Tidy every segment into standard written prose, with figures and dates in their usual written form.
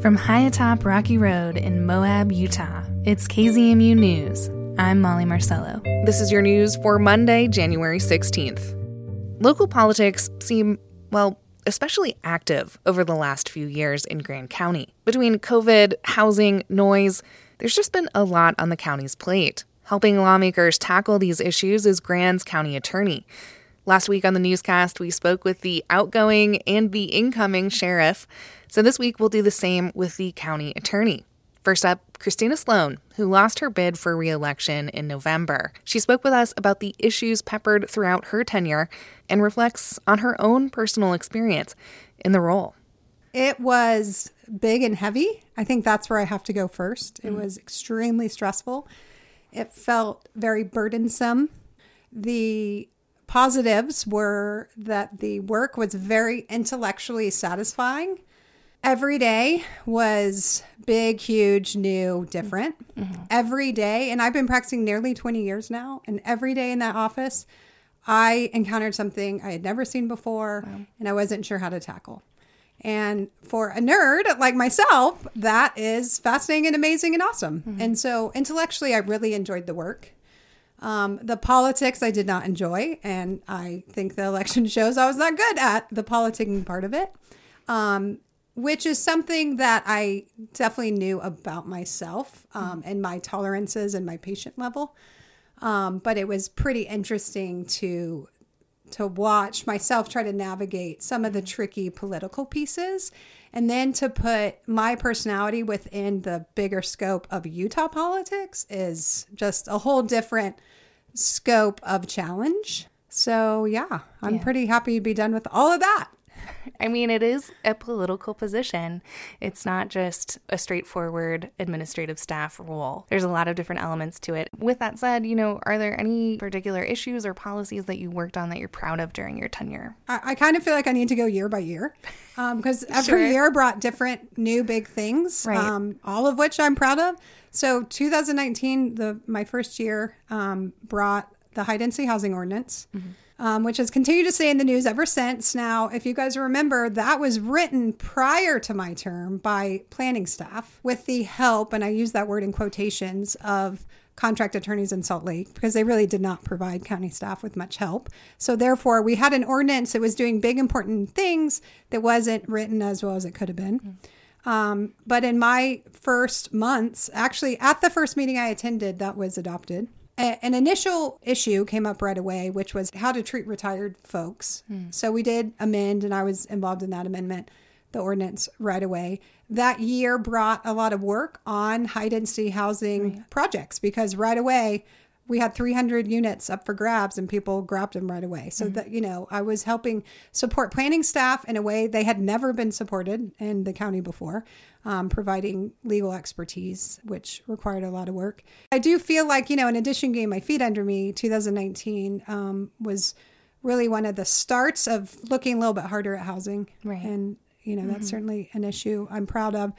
From high atop Rocky Road in Moab, Utah, it's KZMU News. I'm Molly Marcello. This is your news for Monday, January 16th. Local politics seem, well, especially active over the last few years in Grand County. Between COVID, housing, noise, there's just been a lot on the county's plate. Helping lawmakers tackle these issues is Grand's county attorney. Last week on the newscast, we spoke with the outgoing and the incoming sheriff. So this week, we'll do the same with the county attorney. First up, Christina Sloan, who lost her bid for re-election in November. She spoke with us about the issues peppered throughout her tenure and reflects on her own personal experience in the role. It was big and heavy. I think that's where I have to go first. It was extremely stressful. It felt very burdensome. The positives were that the work was very intellectually satisfying. Every day was big, huge, new, different. Mm-hmm. Every day, and I've been practicing nearly 20 years now, and every day in that office, I encountered something I had never seen before, wow, and I wasn't sure how to tackle. And for a nerd like myself, that is fascinating and amazing and awesome. Mm-hmm. And so intellectually, I really enjoyed the work. The politics I did not enjoy, and I think the election shows I was not good at the politicking part of it. Which is something that I definitely knew about myself and my tolerances and my patient level. But it was pretty interesting to watch myself try to navigate some of the tricky political pieces and then to put my personality within the bigger scope of Utah politics is just a whole different scope of challenge. So yeah, I'm pretty happy to be done with all of that. I mean, it is a political position. It's not just a straightforward administrative staff role. There's a lot of different elements to it. With that said, you know, are there any particular issues or policies that you worked on that you're proud of during your tenure? I kind of feel like I need to go year by year because every year brought different new big things, right, all of which I'm proud of. So 2019, my first year, brought the high-density housing ordinance, mm-hmm, which has continued to stay in the news ever since. Now, if you guys remember, that was written prior to my term by planning staff with the help, and I use that word in quotations, of contract attorneys in Salt Lake because they really did not provide county staff with much help. So therefore, we had an ordinance that was doing big, important things that wasn't written as well as it could have been. Mm-hmm. But in my first months, actually at the first meeting I attended, that was adopted. An initial issue came up right away, which was how to treat retired folks. So we did amend, and I was involved in that amendment, the ordinance right away. That year brought a lot of work on high-density housing projects because right away we had 300 units up for grabs and people grabbed them right away. So that, you know, I was helping support planning staff in a way they had never been supported in the county before, providing legal expertise, which required a lot of work. I do feel like, you know, in addition to getting my feet under me, 2019 was really one of the starts of looking a little bit harder at housing. Right. And, you know, that's certainly an issue I'm proud of.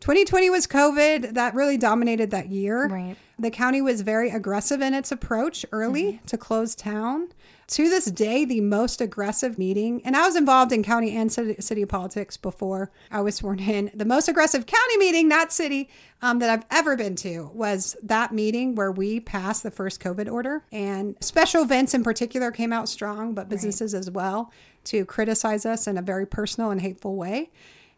2020 was COVID. That really dominated that year. Right. The county was very aggressive in its approach early to close town. To this day, the most aggressive meeting, and I was involved in county and city politics before I was sworn in. The most aggressive county meeting, not city, that I've ever been to was that meeting where we passed the first COVID order. And special events in particular came out strong, but businesses as well, to criticize us in a very personal and hateful way.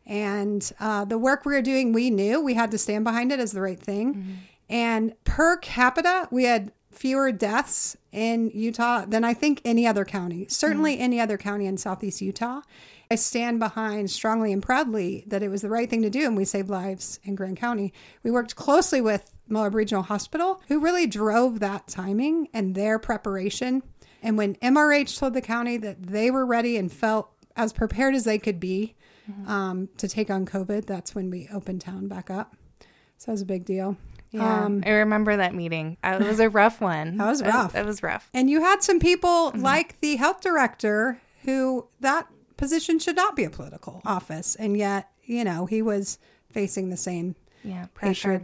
And the work we were doing, we knew we had to stand behind it as the right thing. Mm-hmm. And per capita, we had fewer deaths in Utah than I think any other county, certainly any other county in Southeast Utah. I stand behind strongly and proudly that it was the right thing to do, and we saved lives in Grand County. We worked closely with Moab Regional Hospital, who really drove that timing and their preparation. And when MRH told the county that they were ready and felt as prepared as they could be, to take on COVID, that's when we opened town back up. So it was a big deal. Yeah, I remember that meeting. It was a rough one. That was rough. It was rough. And you had some people like the health director who that position should not be a political office. And yet, you know, he was facing the same pressure.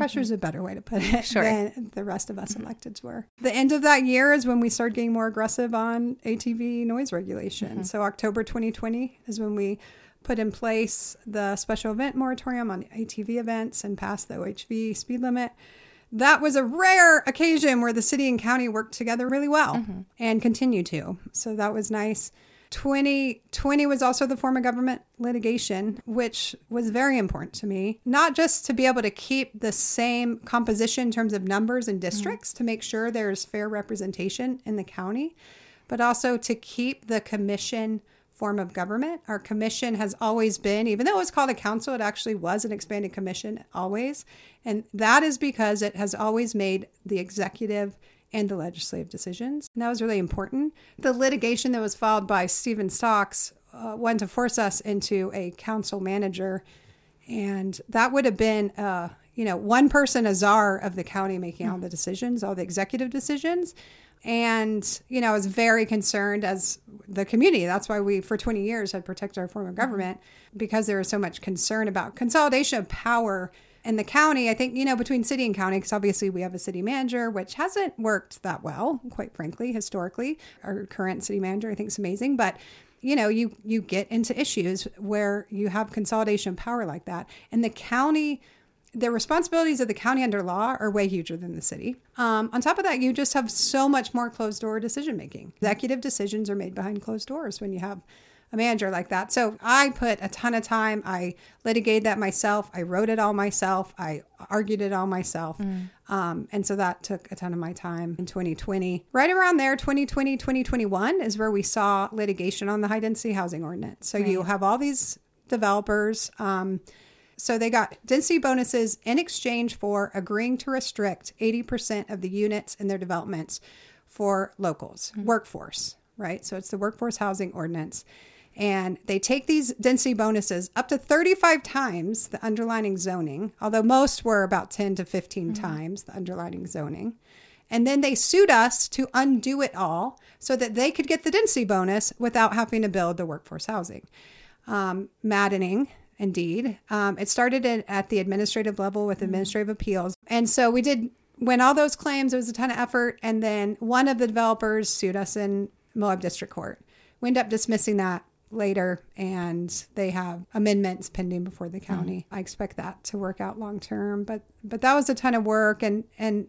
Pressure is a better way to put it than the rest of us electeds were. The end of that year is when we started getting more aggressive on ATV noise regulation. So October 2020 is when we put in place the special event moratorium on ATV events and passed the OHV speed limit. That was a rare occasion where the city and county worked together really well and continue to. So that was nice. 2020 was also the form of government litigation, which was very important to me, not just to be able to keep the same composition in terms of numbers and districts to make sure there's fair representation in the county, but also to keep the commission form of government. Our commission has always been, even though it was called a council, it actually was an expanded commission always. And that is because it has always made the executive and the legislative decisions. And that was really important. The litigation that was filed by Stephen Stocks went to force us into a council manager. And that would have been, one person, a czar of the county making all the decisions, all the executive decisions. And, I was very concerned as the community. That's why we, for 20 years, had protected our form of government, because there was so much concern about consolidation of power in the county. I think, between city and county, because obviously we have a city manager, which hasn't worked that well, quite frankly, historically. Our current city manager, I think, is amazing. But, you get into issues where you have consolidation of power like that. And the county, the responsibilities of the county under law are way huger than the city. On top of that, you just have so much more closed-door decision-making. Executive decisions are made behind closed doors when you have a manager like that. So I put a ton of time. I litigated that myself. I wrote it all myself. I argued it all myself. And so that took a ton of my time in 2020. Right around there, 2020, 2021 is where we saw litigation on the high-density housing ordinance. So you have all these developers. So they got density bonuses in exchange for agreeing to restrict 80% of the units in their developments for locals, workforce, right? So it's the workforce housing ordinance. And they take these density bonuses up to 35 times the underlying zoning, although most were about 10 to 15 times the underlying zoning. And then they sued us to undo it all so that they could get the density bonus without having to build the workforce housing. Maddening. Indeed. It started at the administrative level with administrative appeals. And so we did win all those claims. It was a ton of effort. And then one of the developers sued us in Moab District Court. We ended up dismissing that later, and they have amendments pending before the county. I expect that to work out long term. But that was a ton of work. And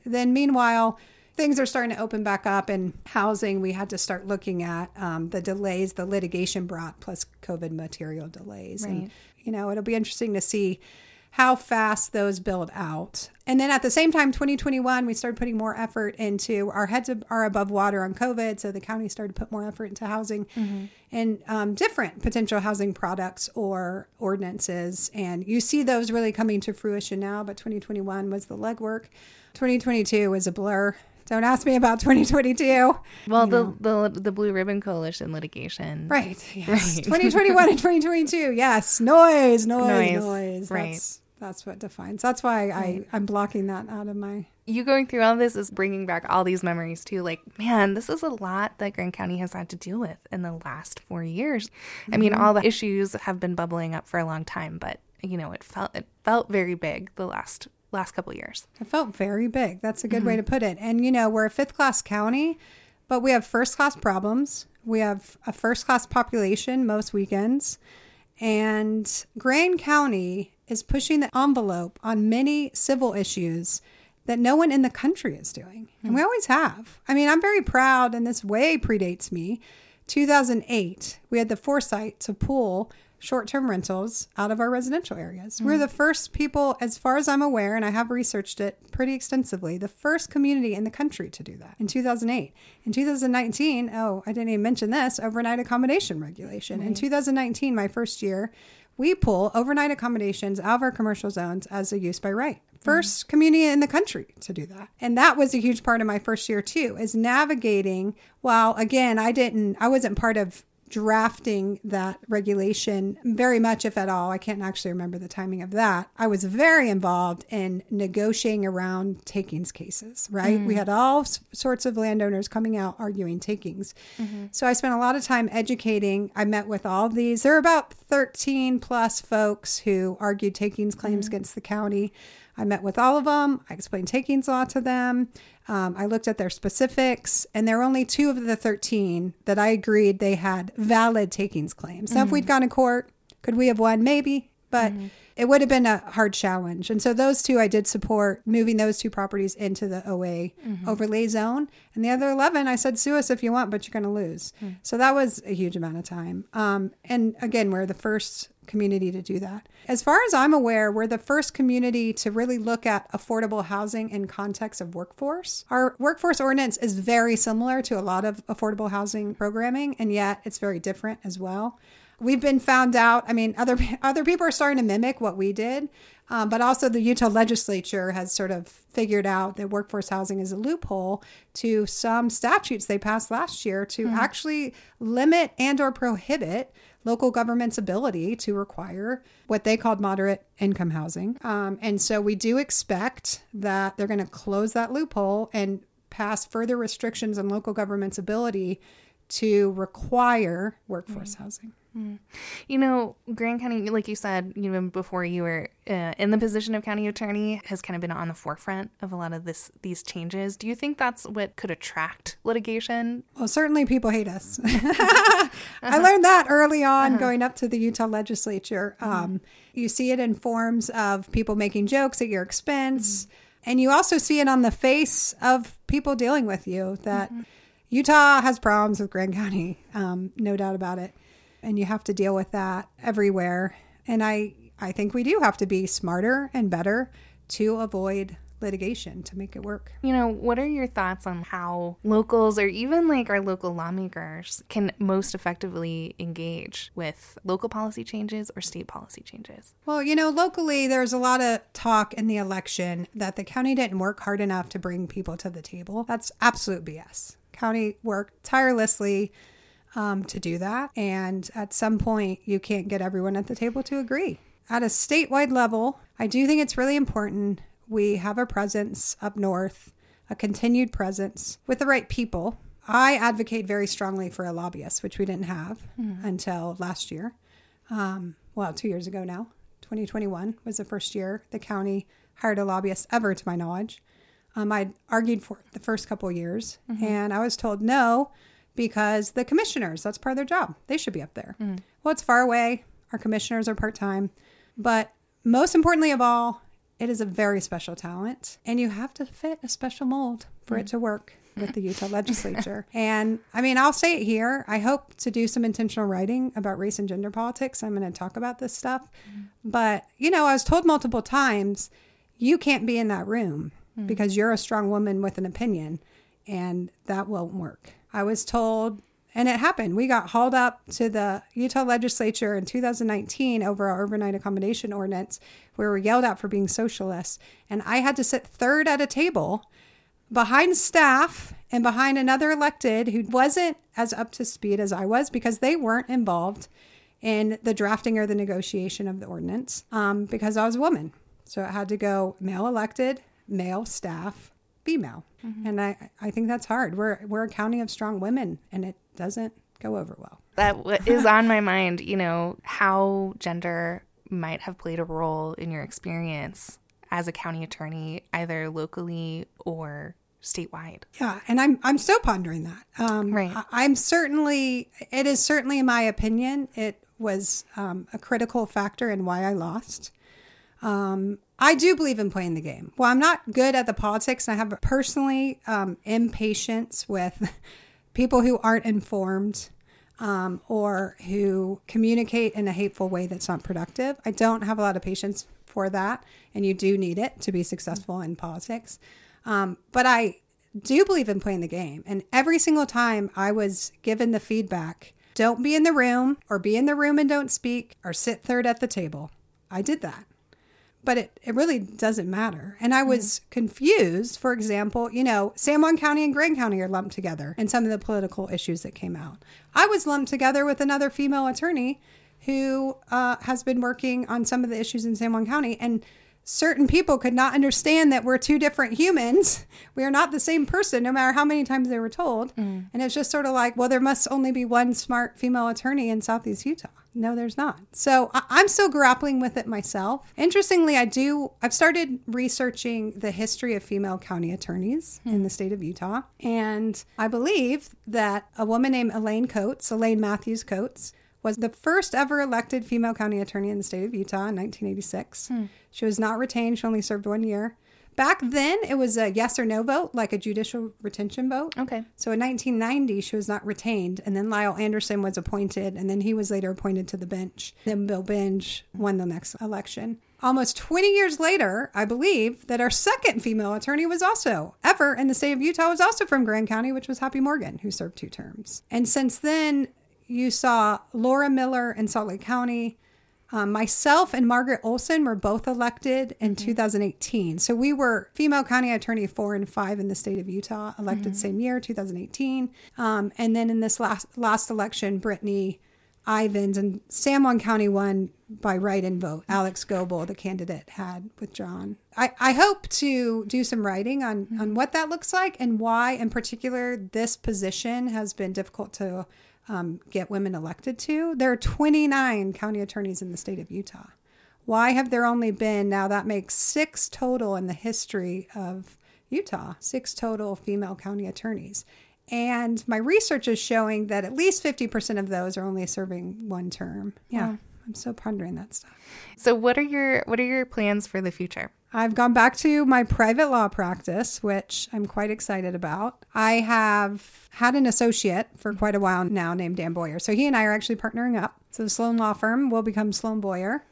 then meanwhile, things are starting to open back up in housing. We had to start looking at the delays the litigation brought, plus COVID material delays. Right. And, it'll be interesting to see how fast those build out. And then at the same time, 2021, we started putting more effort into our heads are above water on COVID. So the county started to put more effort into housing and different potential housing products or ordinances. And you see those really coming to fruition now. But 2021 was the legwork. 2022 was a blur. Don't ask me about 2022. Well, the Blue Ribbon Coalition litigation. Right. Yes. Right. 2021 and 2022. Yes. Noise. Right. That's what defines. That's why I'm blocking that out of my... You going through all this is bringing back all these memories too. Like, man, this is a lot that Grand County has had to deal with in the last 4 years. Mm-hmm. I mean, all the issues have been bubbling up for a long time, but, it felt very big the last couple of years. It felt very big. That's a good way to put it. And, we're a fifth-class county, but we have first-class problems. We have a first-class population most weekends. And Grand County is pushing the envelope on many civil issues that no one in the country is doing. And we always have. I mean, I'm very proud, and this way predates me. 2008, we had the foresight to pull short-term rentals out of our residential areas. We're the first people, as far as I'm aware, and I have researched it pretty extensively, the first community in the country to do that in 2008. In 2019, I didn't even mention this, overnight accommodation regulation. Right. In 2019, my first year, we pull overnight accommodations out of our commercial zones as a use by right. First community in the country to do that. And that was a huge part of my first year too, is navigating, while again, I wasn't part of drafting that regulation very much, if at all. I can't actually remember the timing of that. I was very involved in negotiating around takings cases, right? We had all sorts of landowners coming out arguing takings. So I spent a lot of time educating. I met with all these. There are about 13 plus folks who argued takings claims against the county. I met with all of them. I explained takings law to them. I looked at their specifics, and there were only 2 of the 13 that I agreed they had valid takings claims. Now, if we'd gone to court, Could we have won? Maybe, but it would have been a hard challenge. And so those two, I did support moving those two properties into the OA overlay zone. And the other 11, I said, sue us if you want, but you're going to lose. So that was a huge amount of time. And again, we're the first community to do that. As far as I'm aware, we're the first community to really look at affordable housing in context of workforce. Our workforce ordinance is very similar to a lot of affordable housing programming, and yet it's very different as well. We've been found out, I mean, other people are starting to mimic what we did, but also the Utah legislature has sort of figured out that workforce housing is a loophole to some statutes they passed last year to actually limit and or prohibit local government's ability to require what they called moderate income housing. And so we do expect that they're going to close that loophole and pass further restrictions on local government's ability to require workforce housing. You know, Grand County, like you said, even before you were in the position of county attorney, has kind of been on the forefront of a lot of these changes. Do you think that's what could attract litigation? Well, certainly people hate us. I learned that early on going up to the Utah legislature. You see it in forms of people making jokes at your expense. And you also see it on the face of people dealing with you that Utah has problems with Grand County, no doubt about it. And you have to deal with that everywhere. And I think we do have to be smarter and better to avoid litigation, to make it work. You know, what are your thoughts on how locals, or even like our local lawmakers, can most effectively engage with local policy changes or state policy changes? Well, you know, locally, there's a lot of talk in the election that the county didn't work hard enough to bring people to the table. That's absolute BS. County worked tirelessly to do that. And at some point, you can't get everyone at the table to agree. At a statewide level, I do think it's really important we have a presence up north, a continued presence with the right people. I advocate very strongly for a lobbyist, which we didn't have until last year. 2 years ago now. 2021 was the first year the county hired a lobbyist ever, to my knowledge. I argued for it the first couple of years, and I was told no, because the commissioners, that's part of their job. They should be up there. Well, it's far away. Our commissioners are part-time. But most importantly of all, it is a very special talent. And you have to fit a special mold for it to work with the Utah legislature. And I mean, I'll say it here. I hope to do some intentional writing about race and gender politics. I'm going to talk about this stuff. But, you know, I was told multiple times, you can't be in that room because you're a strong woman with an opinion. And that won't work. I was told, and it happened, we got hauled up to the Utah legislature in 2019 over our overnight accommodation ordinance, where we were yelled at for being socialists. And I had to sit third at a table behind staff and behind another elected who wasn't as up to speed as I was, because they weren't involved in the drafting or the negotiation of the ordinance because I was a woman. So it had to go male elected, male staff, female. And I think that's hard. We're a county of strong women, and it doesn't go over well. That is on my mind, you know, how gender might have played a role in your experience as a county attorney, either locally or statewide. Yeah, and I'm still pondering that. Right. It is certainly my opinion. It was a critical factor in why I lost. I do believe in playing the game. Well, I'm not good at the politics, and I have personally impatience with people who aren't informed or who communicate in a hateful way that's not productive. I don't have a lot of patience for that, and you do need it to be successful in politics. But I do believe in playing the game. And every single time I was given the feedback, don't be in the room, or be in the room and don't speak, or sit third at the table, I did that. But it really doesn't matter. And I was confused. For example, you know, San Juan County and Grand County are lumped together in some of the political issues that came out. I was lumped together with another female attorney who has been working on some of the issues in San Juan County. And certain people could not understand that we're two different humans. We are not the same person, no matter how many times they were told. And it's just sort of like, well, there must only be one smart female attorney in Southeast Utah. No, there's not. So I'm still grappling with it myself. Interestingly, I've started researching the history of female county attorneys in the state of Utah. And I believe that a woman named Elaine Matthews Coates was the first ever elected female county attorney in the state of Utah in 1986. She was not retained. She only served 1 year. Back then, it was a yes or no vote, like a judicial retention vote. Okay. So in 1990, she was not retained. And then Lyle Anderson was appointed. And then he was later appointed to the bench. Then Bill Binge won the next election. Almost 20 years later, I believe, that our second female attorney was also ever in the state of Utah was also from Grand County, which was Happy Morgan, who served 2 terms. And since then, you saw Laura Miller in Salt Lake County. Myself and Margaret Olson were both elected in 2018. So we were female county attorney 4 and 5 in the state of Utah, elected same year, 2018. And then in this last election, Brittany Ivins and San Juan County won by write-in vote. Alex Goble, the candidate, had withdrawn. I hope to do some writing on what that looks like and why, in particular, this position has been difficult to get women elected to. There are 29 county attorneys in the state of Utah. Why have there only been, now that makes 6 total in the history of Utah, 6 total female county attorneys. And my research is showing that at least 50% of those are only serving 1 term. Yeah. Wow. I'm so pondering that stuff. So what are your plans for the future? I've gone back to my private law practice, which I'm quite excited about. I have had an associate for quite a while now named Dan Boyer. So he and I are actually partnering up. So the Sloan Law Firm will become Sloan Boyer.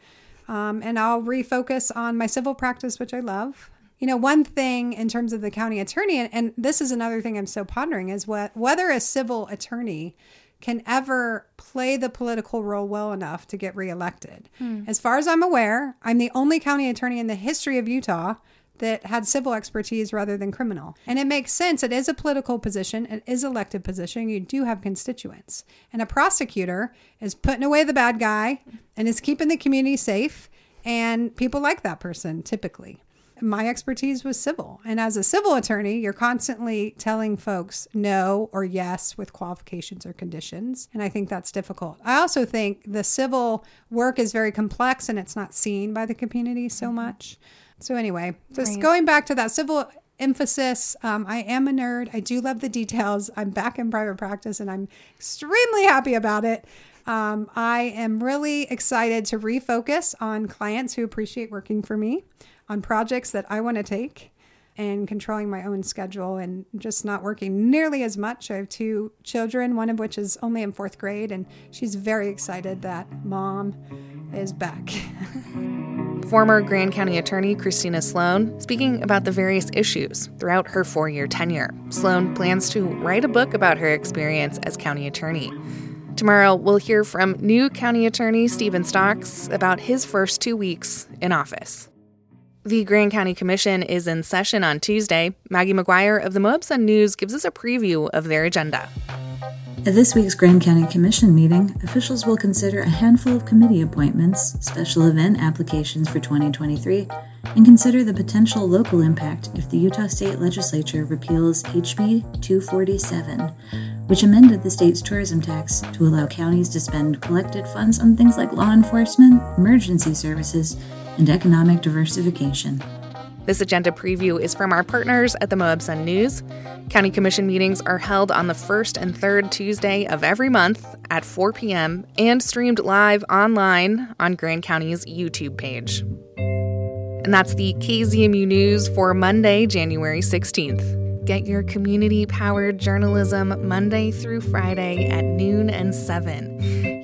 And I'll refocus on my civil practice, which I love. You know, one thing in terms of the county attorney, and this is another thing I'm so pondering, is whether a civil attorney can ever play the political role well enough to get reelected. As far as I'm aware, I'm the only county attorney in the history of Utah that had civil expertise rather than criminal. And it makes sense. It is a political position. It is an elected position. You do have constituents. And a prosecutor is putting away the bad guy and is keeping the community safe. And people like that person, typically. My expertise was civil. And as a civil attorney, you're constantly telling folks no or yes with qualifications or conditions. And I think that's difficult. I also think the civil work is very complex and it's not seen by the community so much. So anyway, just going back to that civil emphasis, I am a nerd. I do love the details. I'm back in private practice and I'm extremely happy about it. I am really excited to refocus on clients who appreciate working for me, on projects that I want to take, and controlling my own schedule and just not working nearly as much. I have 2 children, one of which is only in 4th grade, and she's very excited that mom is back. Former Grand County Attorney Christina Sloan speaking about the various issues throughout her 4-year tenure. Sloan plans to write a book about her experience as county attorney. Tomorrow, we'll hear from new county attorney Stephen Stocks about his first 2 weeks in office. The Grand County Commission is in session on Tuesday. Maggie McGuire of the Moab Sun News gives us a preview of their agenda. At this week's Grand County Commission meeting, officials will consider a handful of committee appointments, special event applications for 2023, and consider the potential local impact if the Utah State Legislature repeals HB 247, which amended the state's tourism tax to allow counties to spend collected funds on things like law enforcement, emergency services, and economic diversification. This agenda preview is from our partners at the Moab Sun News. County Commission meetings are held on the first and third Tuesday of every month at 4 p.m. and streamed live online on Grand County's YouTube page. And that's the KZMU News for Monday, January 16th. Get your community-powered journalism Monday through Friday at noon and 7.